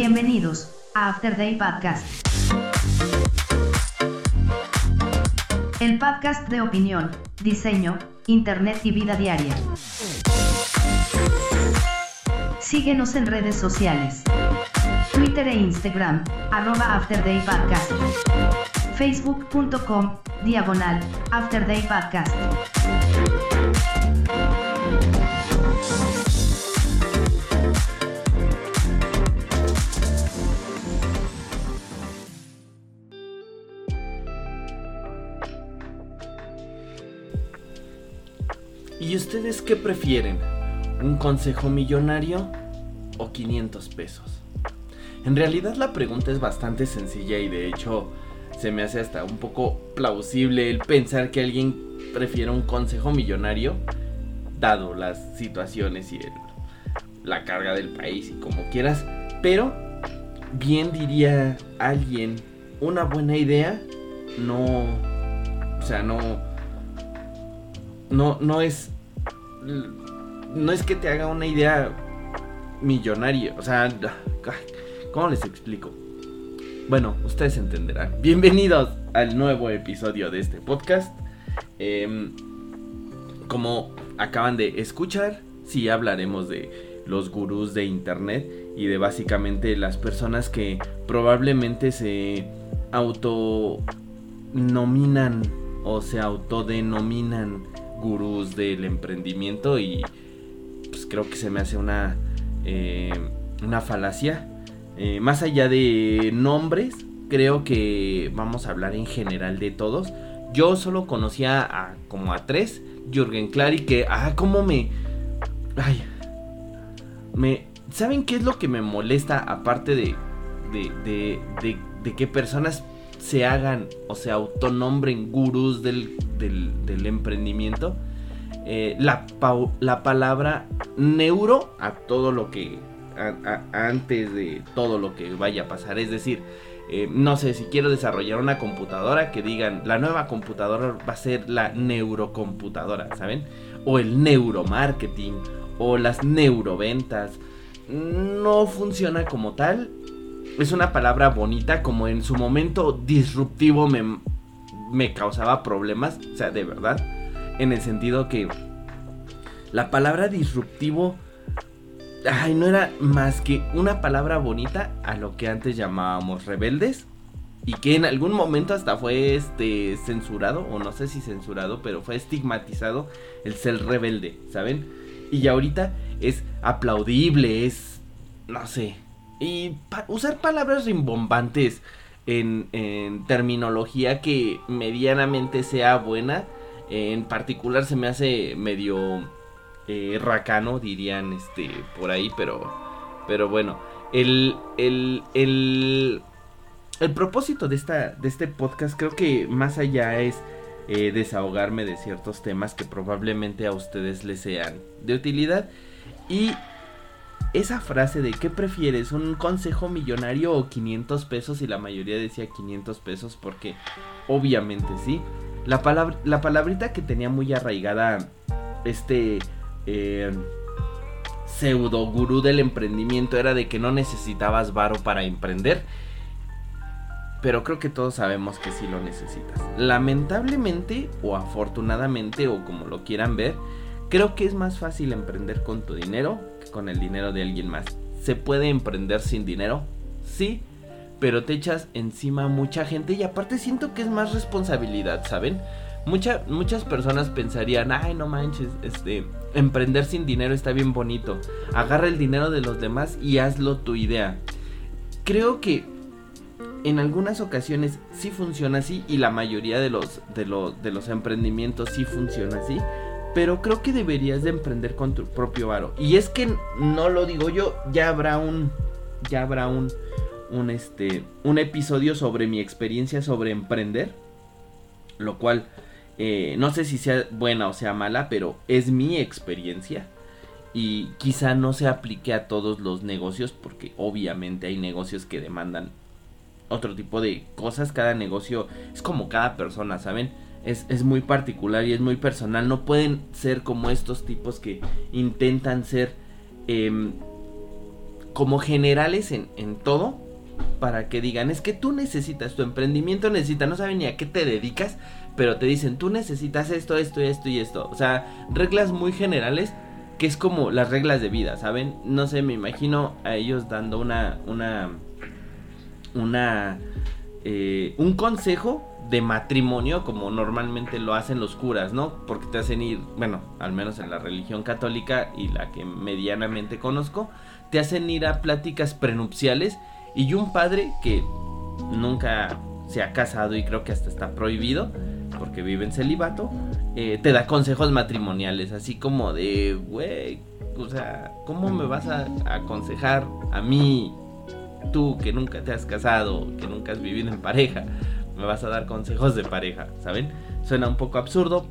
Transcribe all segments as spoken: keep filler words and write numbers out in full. Bienvenidos a Afterday Podcast. El podcast de opinión, diseño, internet y vida diaria. Síguenos en redes sociales. Twitter e Instagram, arroba Afterday Podcast. Facebook.com, diagonal, Afterday Podcast. ¿Y ustedes qué prefieren? ¿Un consejo millonario o quinientos pesos? En realidad la pregunta es bastante sencilla y de hecho se me hace hasta un poco plausible el pensar que alguien prefiera un consejo millonario dado las situaciones y el, la carga del país y como quieras, pero bien diría alguien, una buena idea no, o sea, no no no es no es que te haga una idea millonaria, o sea, ¿cómo les explico? Bueno, ustedes entenderán. Bienvenidos al nuevo episodio de este podcast. Eh, como acaban de escuchar, sí hablaremos de los gurús de internet y de básicamente las personas que probablemente se autonominan o se autodenominan gurús del emprendimiento y pues creo que se me hace una... Eh, una falacia. Eh, más allá de nombres, creo que vamos a hablar en general de todos. Yo solo conocía a como a tres. Jürgen Klaric, que ah, cómo me ay me ¿saben qué es lo que me molesta aparte de de de de, de que personas se hagan o se autonombren gurús del del, del emprendimiento? Eh, la, pa- la palabra neuro a todo lo que a- a- antes de todo lo que vaya a pasar, es decir, eh, no sé, si quiero desarrollar una computadora que digan la nueva computadora va a ser la neurocomputadora, ¿saben? O el neuromarketing o las neuroventas, no funciona como tal, es una palabra bonita, como en su momento disruptivo me, me causaba problemas, o sea, de verdad. En el sentido que la palabra disruptivo, ay, no era más que una palabra bonita a lo que antes llamábamos rebeldes. Y que en algún momento hasta fue este censurado, o no sé si censurado, pero fue estigmatizado el ser rebelde, ¿saben? Y ya ahorita es aplaudible, es, no sé. Y pa- usar palabras rimbombantes en, en terminología que medianamente sea buena... En particular se me hace medio eh, racano, dirían este por ahí, pero pero bueno, el el el el propósito de esta de este podcast creo que más allá es eh, desahogarme de ciertos temas que probablemente a ustedes les sean de utilidad. Y esa frase de ¿qué prefieres? ¿Un consejo millonario o quinientos pesos? Y la mayoría decía quinientos pesos porque obviamente sí. La, palabra, la palabrita que tenía muy arraigada este eh, pseudo gurú del emprendimiento era de que no necesitabas varo para emprender. Pero creo que todos sabemos que sí lo necesitas. Lamentablemente o afortunadamente o como lo quieran ver, creo que es más fácil emprender con tu dinero que con el dinero de alguien más. ¿Se puede emprender sin dinero? Sí. Pero te echas encima a mucha gente y aparte siento que es más responsabilidad, ¿saben? Mucha, muchas personas pensarían, ay no manches, este, emprender sin dinero está bien bonito. Agarra el dinero de los demás y hazlo tu idea. Creo que en algunas ocasiones sí funciona así y la mayoría de los, de los, de los emprendimientos sí funciona así. Pero creo que deberías de emprender con tu propio varo. Y es que no lo digo yo, ya habrá un... Ya habrá un... Un, este, un episodio sobre mi experiencia sobre emprender, lo cual eh, no sé si sea buena o sea mala, pero es mi experiencia y quizá no se aplique a todos los negocios porque obviamente hay negocios que demandan otro tipo de cosas. Cada negocio es como cada persona, ¿saben? Es, es muy particular y es muy personal. No pueden ser como estos tipos que intentan ser... Eh, como generales en, en todo, para que digan, es que tú necesitas, tu emprendimiento necesita, no saben ni a qué te dedicas, pero te dicen, tú necesitas esto, esto, esto y esto. O sea, reglas muy generales, que es como las reglas de vida, ¿saben? No sé, me imagino a ellos dando una, una, una, eh, un consejo de matrimonio, como normalmente lo hacen los curas, ¿no? Porque te hacen ir, bueno, al menos en la religión católica y la que medianamente conozco, te hacen ir a pláticas prenupciales, y un padre que nunca se ha casado y creo que hasta está prohibido porque vive en celibato, eh, te da consejos matrimoniales, así como de, güey, o sea, ¿cómo me vas a aconsejar a mí, tú que nunca te has casado, que nunca has vivido en pareja? Me vas a dar consejos de pareja, ¿saben? Suena un poco absurdo,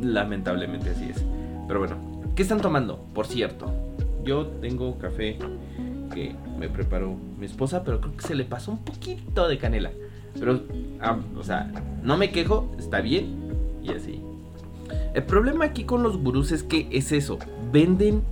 lamentablemente así es. Pero bueno, ¿qué están tomando? Por cierto, yo tengo café que me preparó mi esposa, pero creo que se le pasó un poquito de canela. Pero, ah, o sea, no me quejo, está bien y así. El problema aquí con los gurús es que es eso, venden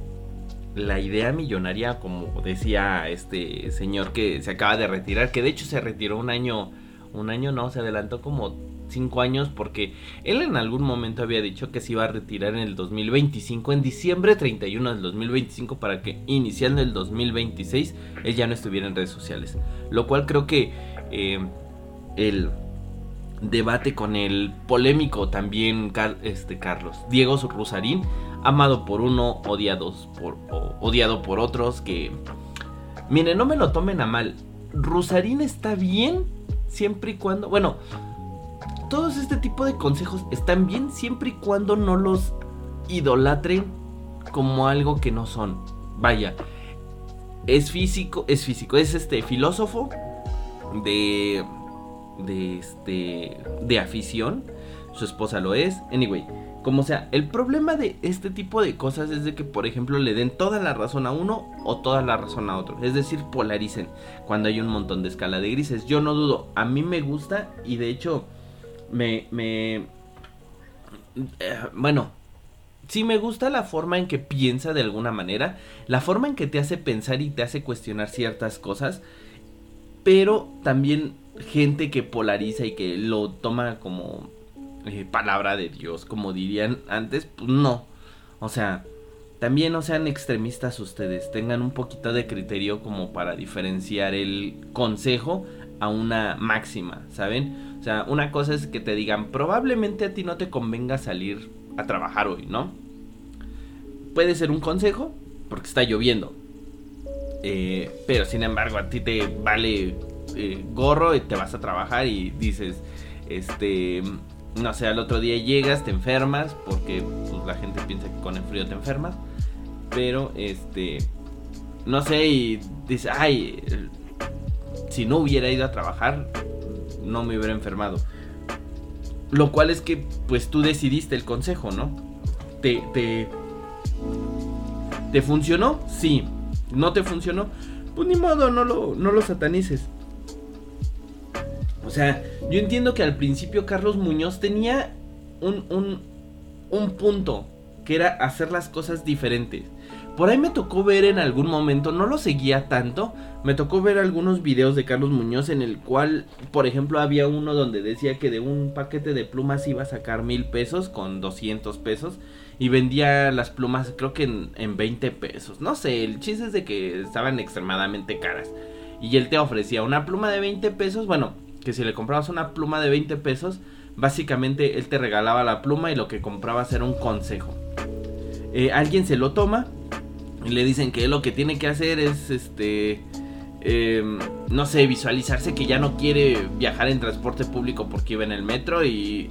la idea millonaria, como decía este señor que se acaba de retirar, que de hecho se retiró un año, un año no, se adelantó como cinco años, porque él en algún momento había dicho que se iba a retirar en el dos mil veinticinco, en diciembre treinta y uno del dos mil veinticinco, para que iniciando el dos mil veintiséis él ya no estuviera en redes sociales, lo cual creo que eh, el debate con el polémico también Car- este Carlos, Diego Rosarín, amado por uno, odiados por, o, odiado por otros, que miren, no me lo tomen a mal, Rosarín está bien siempre y cuando, bueno, todos este tipo de consejos están bien siempre y cuando no los idolatren como algo que no son. Vaya, es físico, es físico, es este filósofo de de este de afición, su esposa lo es. Anyway, como sea, el problema de este tipo de cosas es de que, por ejemplo, le den toda la razón a uno o toda la razón a otro, es decir, polaricen cuando hay un montón de escala de grises. Yo no dudo, a mí me gusta y de hecho me, me eh, bueno, sí me gusta la forma en que piensa de alguna manera, la forma en que te hace pensar y te hace cuestionar ciertas cosas, pero también gente que polariza y que lo toma como eh, palabra de Dios, como dirían antes, pues no, o sea, también no sean extremistas ustedes, tengan un poquito de criterio como para diferenciar el consejo a una máxima, ¿saben? O sea, una cosa es que te digan, probablemente a ti no te convenga salir a trabajar hoy, ¿no? Puede ser un consejo, porque está lloviendo, eh, pero sin embargo a ti te vale eh, gorro y te vas a trabajar y dices, este, no sé, al otro día llegas, te enfermas, porque pues, la gente piensa que con el frío te enfermas, pero este, no sé, y dices, ay, si no hubiera ido a trabajar, no me hubiera enfermado. Lo cual es que, pues, tú decidiste el consejo, ¿no? ¿Te, te, te funcionó? Sí. ¿No te funcionó? Pues ni modo, no lo, no lo satanices. O sea, yo entiendo que al principio Carlos Muñoz tenía un, un, un punto, que era hacer las cosas diferentes. Por ahí me tocó ver en algún momento, no lo seguía tanto, me tocó ver algunos videos de Carlos Muñoz en el cual, por ejemplo, había uno donde decía que de un paquete de plumas iba a sacar mil pesos con doscientos pesos y vendía las plumas creo que en, en veinte pesos, no sé, el chiste es de que estaban extremadamente caras y él te ofrecía una pluma de veinte pesos, bueno, que si le comprabas una pluma de veinte pesos, básicamente él te regalaba la pluma y lo que comprabas era un consejo. Eh, alguien se lo toma y le dicen que lo que tiene que hacer es, este, eh, no sé, visualizarse que ya no quiere viajar en transporte público porque iba en el metro y,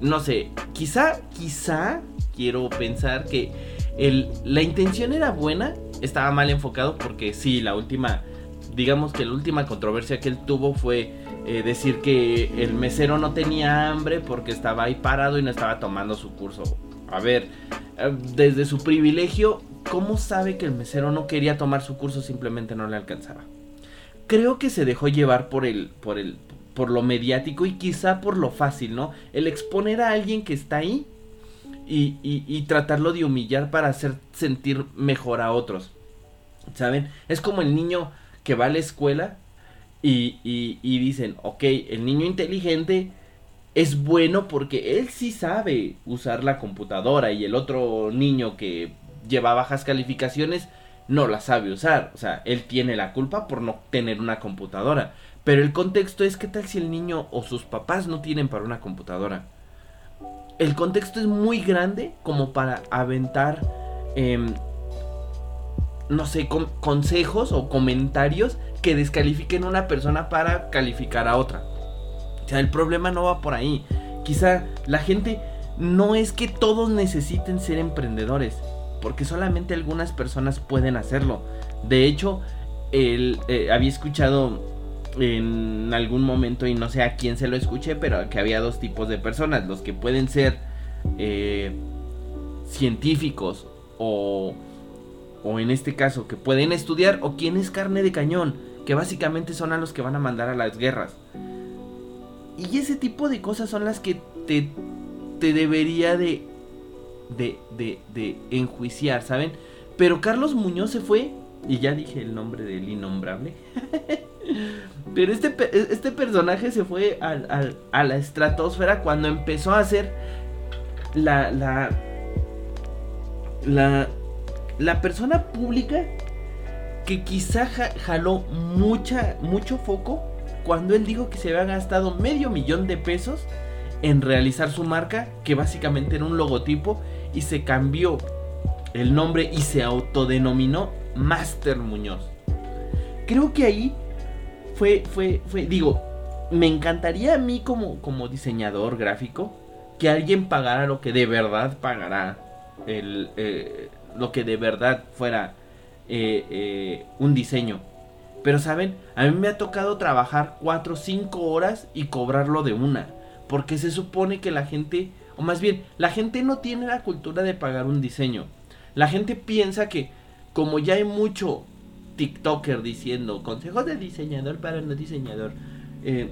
no sé, quizá, quizá, quiero pensar que el, la intención era buena, estaba mal enfocado porque sí, la última, digamos que la última controversia que él tuvo fue eh, decir que el mesero no tenía hambre porque estaba ahí parado y no estaba tomando su curso. A ver, desde su privilegio, ¿cómo sabe que el mesero no quería tomar su curso? Simplemente no le alcanzaba. Creo que se dejó llevar por el, por el, por lo mediático y quizá por lo fácil, ¿no? El exponer a alguien que está ahí y, y, y tratarlo de humillar para hacer sentir mejor a otros. ¿saben? Es como el niño que va a la escuela y, y, y dicen, ok, el niño inteligente es bueno porque él sí sabe usar la computadora y el otro niño que lleva bajas calificaciones no la sabe usar. O sea, él tiene la culpa por no tener una computadora. Pero el contexto es, ¿qué tal si el niño o sus papás no tienen para una computadora? El contexto es muy grande como para aventar, eh, no sé, con, consejos o comentarios que descalifiquen a una persona para calificar a otra. O sea, el problema no va por ahí. Quizá la gente, no es que todos necesiten ser emprendedores, porque solamente algunas personas pueden hacerlo. De hecho, el, eh, había escuchado... en algún momento, y no sé a quién se lo escuché, pero que había dos tipos de personas: los que pueden ser eh, científicos o, o en este caso que pueden estudiar, o quien es carne de cañón, que básicamente son a los que van a mandar a las guerras. Y ese tipo de cosas son las que te, te debería de, de, de, de enjuiciar, ¿saben? Pero Carlos Muñoz se fue, y ya dije el nombre del innombrable. Pero este, este personaje se fue al, al, a la estratosfera cuando empezó a hacer la, la, la, la persona pública que quizá ja, jaló mucha, mucho foco cuando él dijo que se había gastado medio millón de pesos en realizar su marca, que básicamente era un logotipo, y se cambió el nombre y se autodenominó Master Muñoz. Creo que ahí Fue, fue, fue, digo, me encantaría a mí como, como diseñador gráfico que alguien pagara lo que de verdad pagará, el, eh, lo que de verdad fuera eh, eh, un diseño. Pero, ¿saben? A mí me ha tocado trabajar cuatro o cinco horas y cobrarlo de una, porque se supone que la gente, o más bien, la gente no tiene la cultura de pagar un diseño. La gente piensa que, como ya hay mucho TikToker diciendo consejos de diseñador para no diseñador, eh,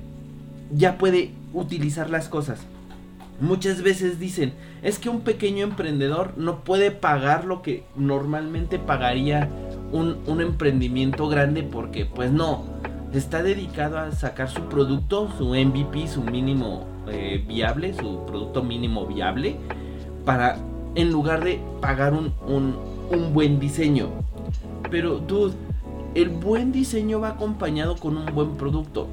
ya puede utilizar las cosas. Muchas veces dicen, es que un pequeño emprendedor no puede pagar lo que normalmente pagaría un, un emprendimiento grande, porque pues no, está dedicado a sacar su producto, su M V P, su mínimo eh, viable, su producto mínimo viable, para, en lugar de pagar un, un, un buen diseño. Pero, dude, el buen diseño va acompañado con un buen producto.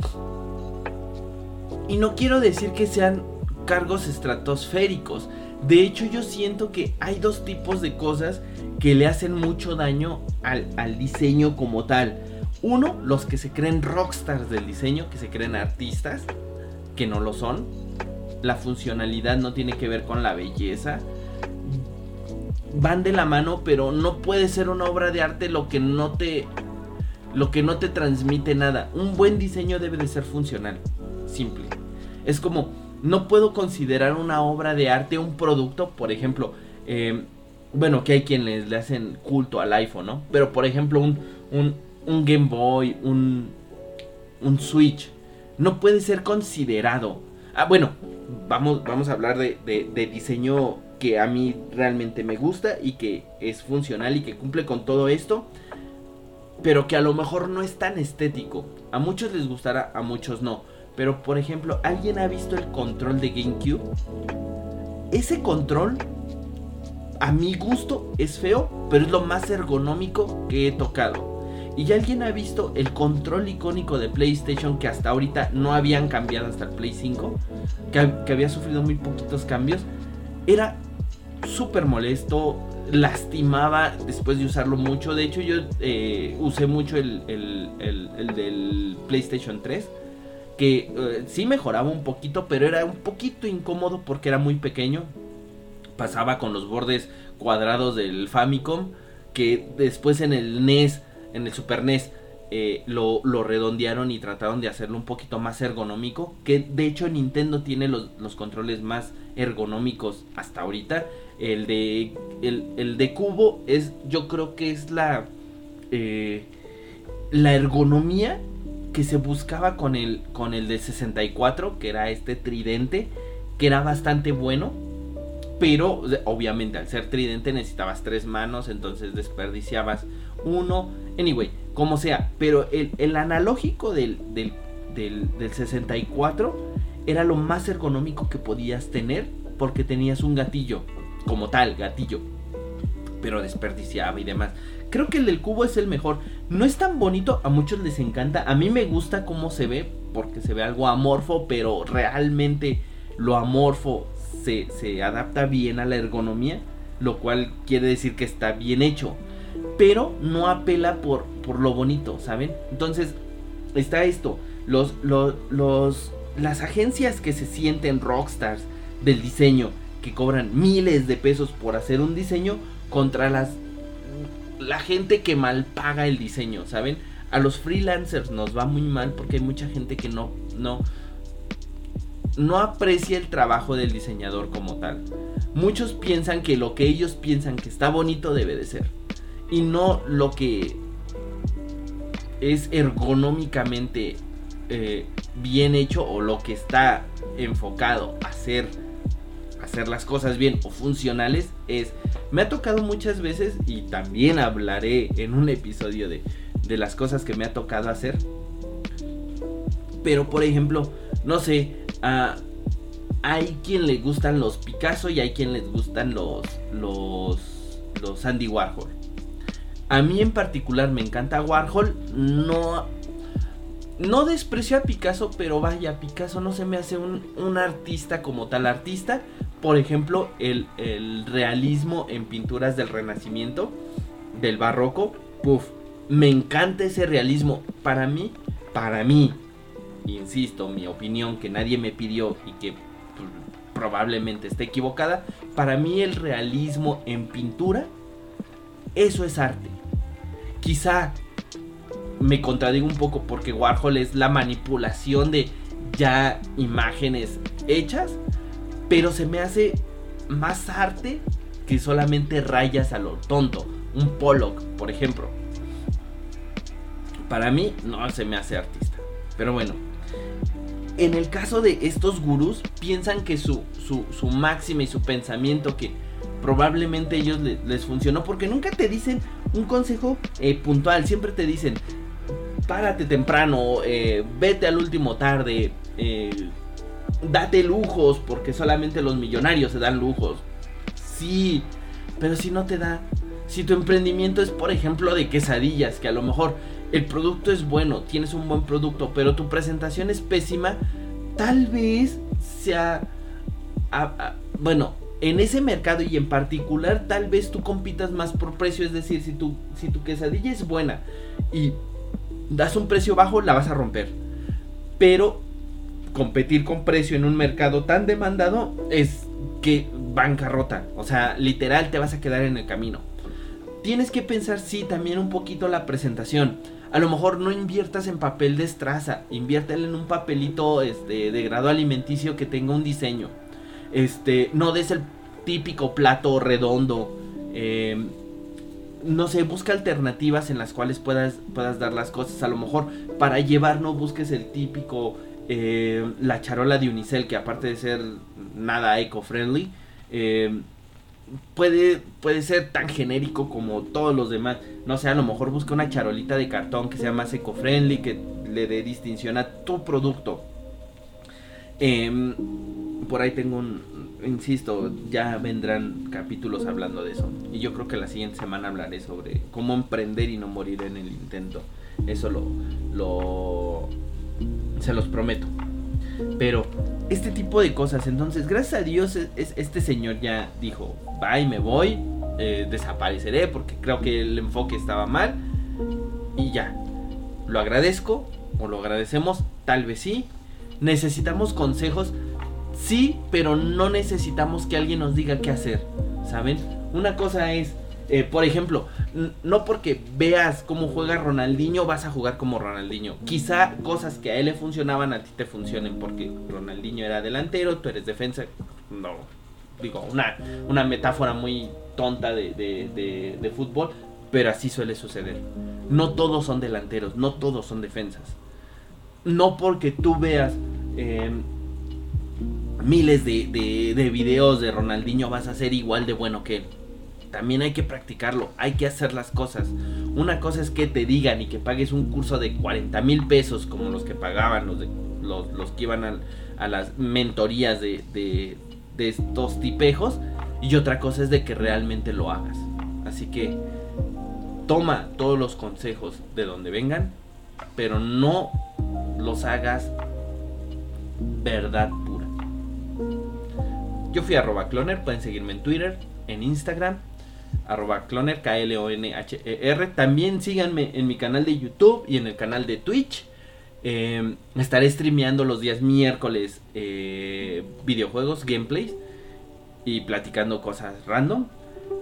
Y no quiero decir que sean cargos estratosféricos. De hecho, yo siento que hay dos tipos de cosas que le hacen mucho daño al, al diseño como tal. Uno, los que se creen rockstars del diseño, que se creen artistas, que no lo son. La funcionalidad no tiene que ver con la belleza. Van de la mano, pero no puede ser una obra de arte lo que no te lo que no te transmite nada. Un buen diseño debe de ser funcional, simple. Es como, no puedo considerar una obra de arte un producto, por ejemplo, eh, bueno, que hay quienes le hacen culto al iPhone, ¿no? Pero, por ejemplo, un, un, un Game Boy, un, un Switch, no puede ser considerado. Ah, bueno, vamos, vamos a hablar de, de, de diseño que a mí realmente me gusta y que es funcional y que cumple con todo esto, pero que a lo mejor no es tan estético. A muchos les gustará, a muchos no. Pero, por ejemplo, ¿alguien ha visto el control de GameCube? Ese control, a mi gusto, es feo, pero es lo más ergonómico que he tocado. ¿Y alguien ha visto el control icónico de PlayStation que hasta ahorita no habían cambiado hasta el Play cinco? Que, que había sufrido muy poquitos cambios. Era súper molesto, lastimaba después de usarlo mucho. De hecho, yo eh, usé mucho el, el, el, el del PlayStation tres, que eh, sí mejoraba un poquito, pero era un poquito incómodo porque era muy pequeño. Pasaba con los bordes cuadrados del Famicom, que después en el N E S, en el Super N E S, eh, lo, lo redondearon y trataron de hacerlo un poquito más ergonómico, que de hecho Nintendo tiene los, los controles más ergonómicos hasta ahorita. El de el, el de cubo es, yo creo que es la eh, la ergonomía que se buscaba con el con el de sesenta y cuatro, que era este tridente, que era bastante bueno. pero obviamente al ser tridente necesitabas tres manos, entonces desperdiciabas uno. Anyway, como sea, pero el, el analógico del, del, del, del sesenta y cuatro era lo más ergonómico que podías tener, porque tenías un gatillo, como tal, gatillo, pero desperdiciaba y demás. Creo que el del cubo es el mejor. No es tan bonito, a muchos les encanta. A mí me gusta cómo se ve, porque se ve algo amorfo, pero realmente lo amorfo se, se adapta bien a la ergonomía, lo cual quiere decir que está bien hecho, pero no apela por, por lo bonito, ¿saben? Entonces, está esto. Los, los, los, las agencias que se sienten rockstars del diseño, que cobran miles de pesos por hacer un diseño, contra las la gente que mal paga el diseño, ¿saben? A los freelancers nos va muy mal, porque hay mucha gente que no no no aprecia el trabajo del diseñador como tal. Muchos piensan que lo que ellos piensan que está bonito debe de ser, y no lo que es ergonómicamente eh, bien hecho, o lo que está enfocado a ser hacer las cosas bien o funcionales. Es, me ha tocado muchas veces, y también hablaré en un episodio de, de las cosas que me ha tocado hacer, pero por ejemplo, no sé, uh, hay quien le gustan los Picasso y hay quien les gustan los, los, los Andy Warhol. A mí en particular me encanta Warhol. No, no desprecio a Picasso, pero vaya, Picasso no se me hace un, un artista como tal artista. Por ejemplo, el, el realismo en pinturas del Renacimiento, del barroco, puff, me encanta ese realismo. Para mí, para mí, insisto, mi opinión que nadie me pidió y que probablemente esté equivocada, para mí el realismo en pintura, eso es arte. Quizá me contradigo un poco, porque Warhol es la manipulación de ya imágenes hechas, pero se me hace más arte que solamente rayas a lo tonto. Un Pollock, por ejemplo, para mí no se me hace artista. Pero bueno, en el caso de estos gurús, piensan que su, su, su máxima y su pensamiento, que probablemente a ellos les, les funcionó, porque nunca te dicen un consejo eh, puntual. Siempre te dicen, párate temprano, eh, vete al último tarde, eh, date lujos, porque solamente los millonarios se dan lujos. Sí, pero si no te da, si tu emprendimiento es, por ejemplo, de quesadillas, que a lo mejor el producto es bueno, tienes un buen producto, pero tu presentación es pésima, tal vez sea a, a, bueno, en ese mercado y en particular, tal vez tú compitas más por precio. Es decir, si tu, si tu quesadilla es buena y das un precio bajo, la vas a romper. Pero competir con precio en un mercado tan demandado es que bancarrota. O sea, literal te vas a quedar en el camino. Tienes que pensar, sí, también un poquito la presentación. A lo mejor no inviertas en papel de estraza, inviértelo en un papelito este, de grado alimenticio que tenga un diseño. Este, no des el típico plato redondo. Eh, no sé, busca alternativas en las cuales puedas, puedas dar las cosas. A lo mejor para llevar no busques el típico... Eh, la charola de unicel, que aparte de ser nada eco-friendly, eh, puede, puede ser tan genérico como todos los demás. No sé, a lo mejor busca una charolita de cartón que sea más eco-friendly, que le dé distinción a tu producto. Eh, por ahí tengo un, insisto, ya vendrán capítulos hablando de eso, y yo creo que la siguiente semana hablaré sobre cómo emprender y no morir en el intento. Eso lo... lo se los prometo. Pero este tipo de cosas. Entonces, gracias a Dios, es, es, este señor ya dijo, bye, me voy, eh, desapareceré, porque creo que el enfoque estaba mal. Y ya. Lo agradezco, o lo agradecemos, tal vez sí. Necesitamos consejos, sí, pero no necesitamos que alguien nos diga qué hacer, ¿saben? Una cosa es, eh, por ejemplo, no porque veas cómo juega Ronaldinho vas a jugar como Ronaldinho. Quizá cosas que a él le funcionaban a ti te funcionen, porque Ronaldinho era delantero, tú eres defensa. No, digo, una, una metáfora muy tonta de, de, de, de fútbol, pero así suele suceder. No todos son delanteros, no todos son defensas. No porque tú veas eh, miles de, de, de videos de Ronaldinho, vas a ser igual de bueno que él. También hay que practicarlo, hay que hacer las cosas. Una cosa es que te digan y que pagues un curso de cuarenta mil pesos como los que pagaban los, de, los, los que iban a, a las mentorías de, de, de estos tipejos, y otra cosa es de que realmente lo hagas. Así que toma todos los consejos de donde vengan, pero no los hagas verdad pura. Yo fui arroba cloner, pueden seguirme en Twitter, en Instagram, arroba cloner, K L O N H E R. También síganme en mi canal de YouTube y en el canal de Twitch. Eh, estaré streameando los días miércoles eh, videojuegos, gameplays y platicando cosas random.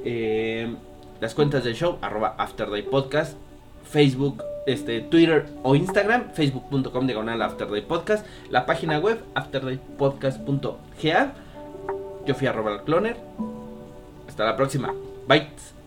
Eh, las cuentas del show, arroba Afterday Podcast, Facebook, este, Twitter o Instagram, facebook punto com diagonal Afterday Podcast, la página web afterday podcast punto g a. Yo fui arroba el cloner. Hasta la próxima. Bye.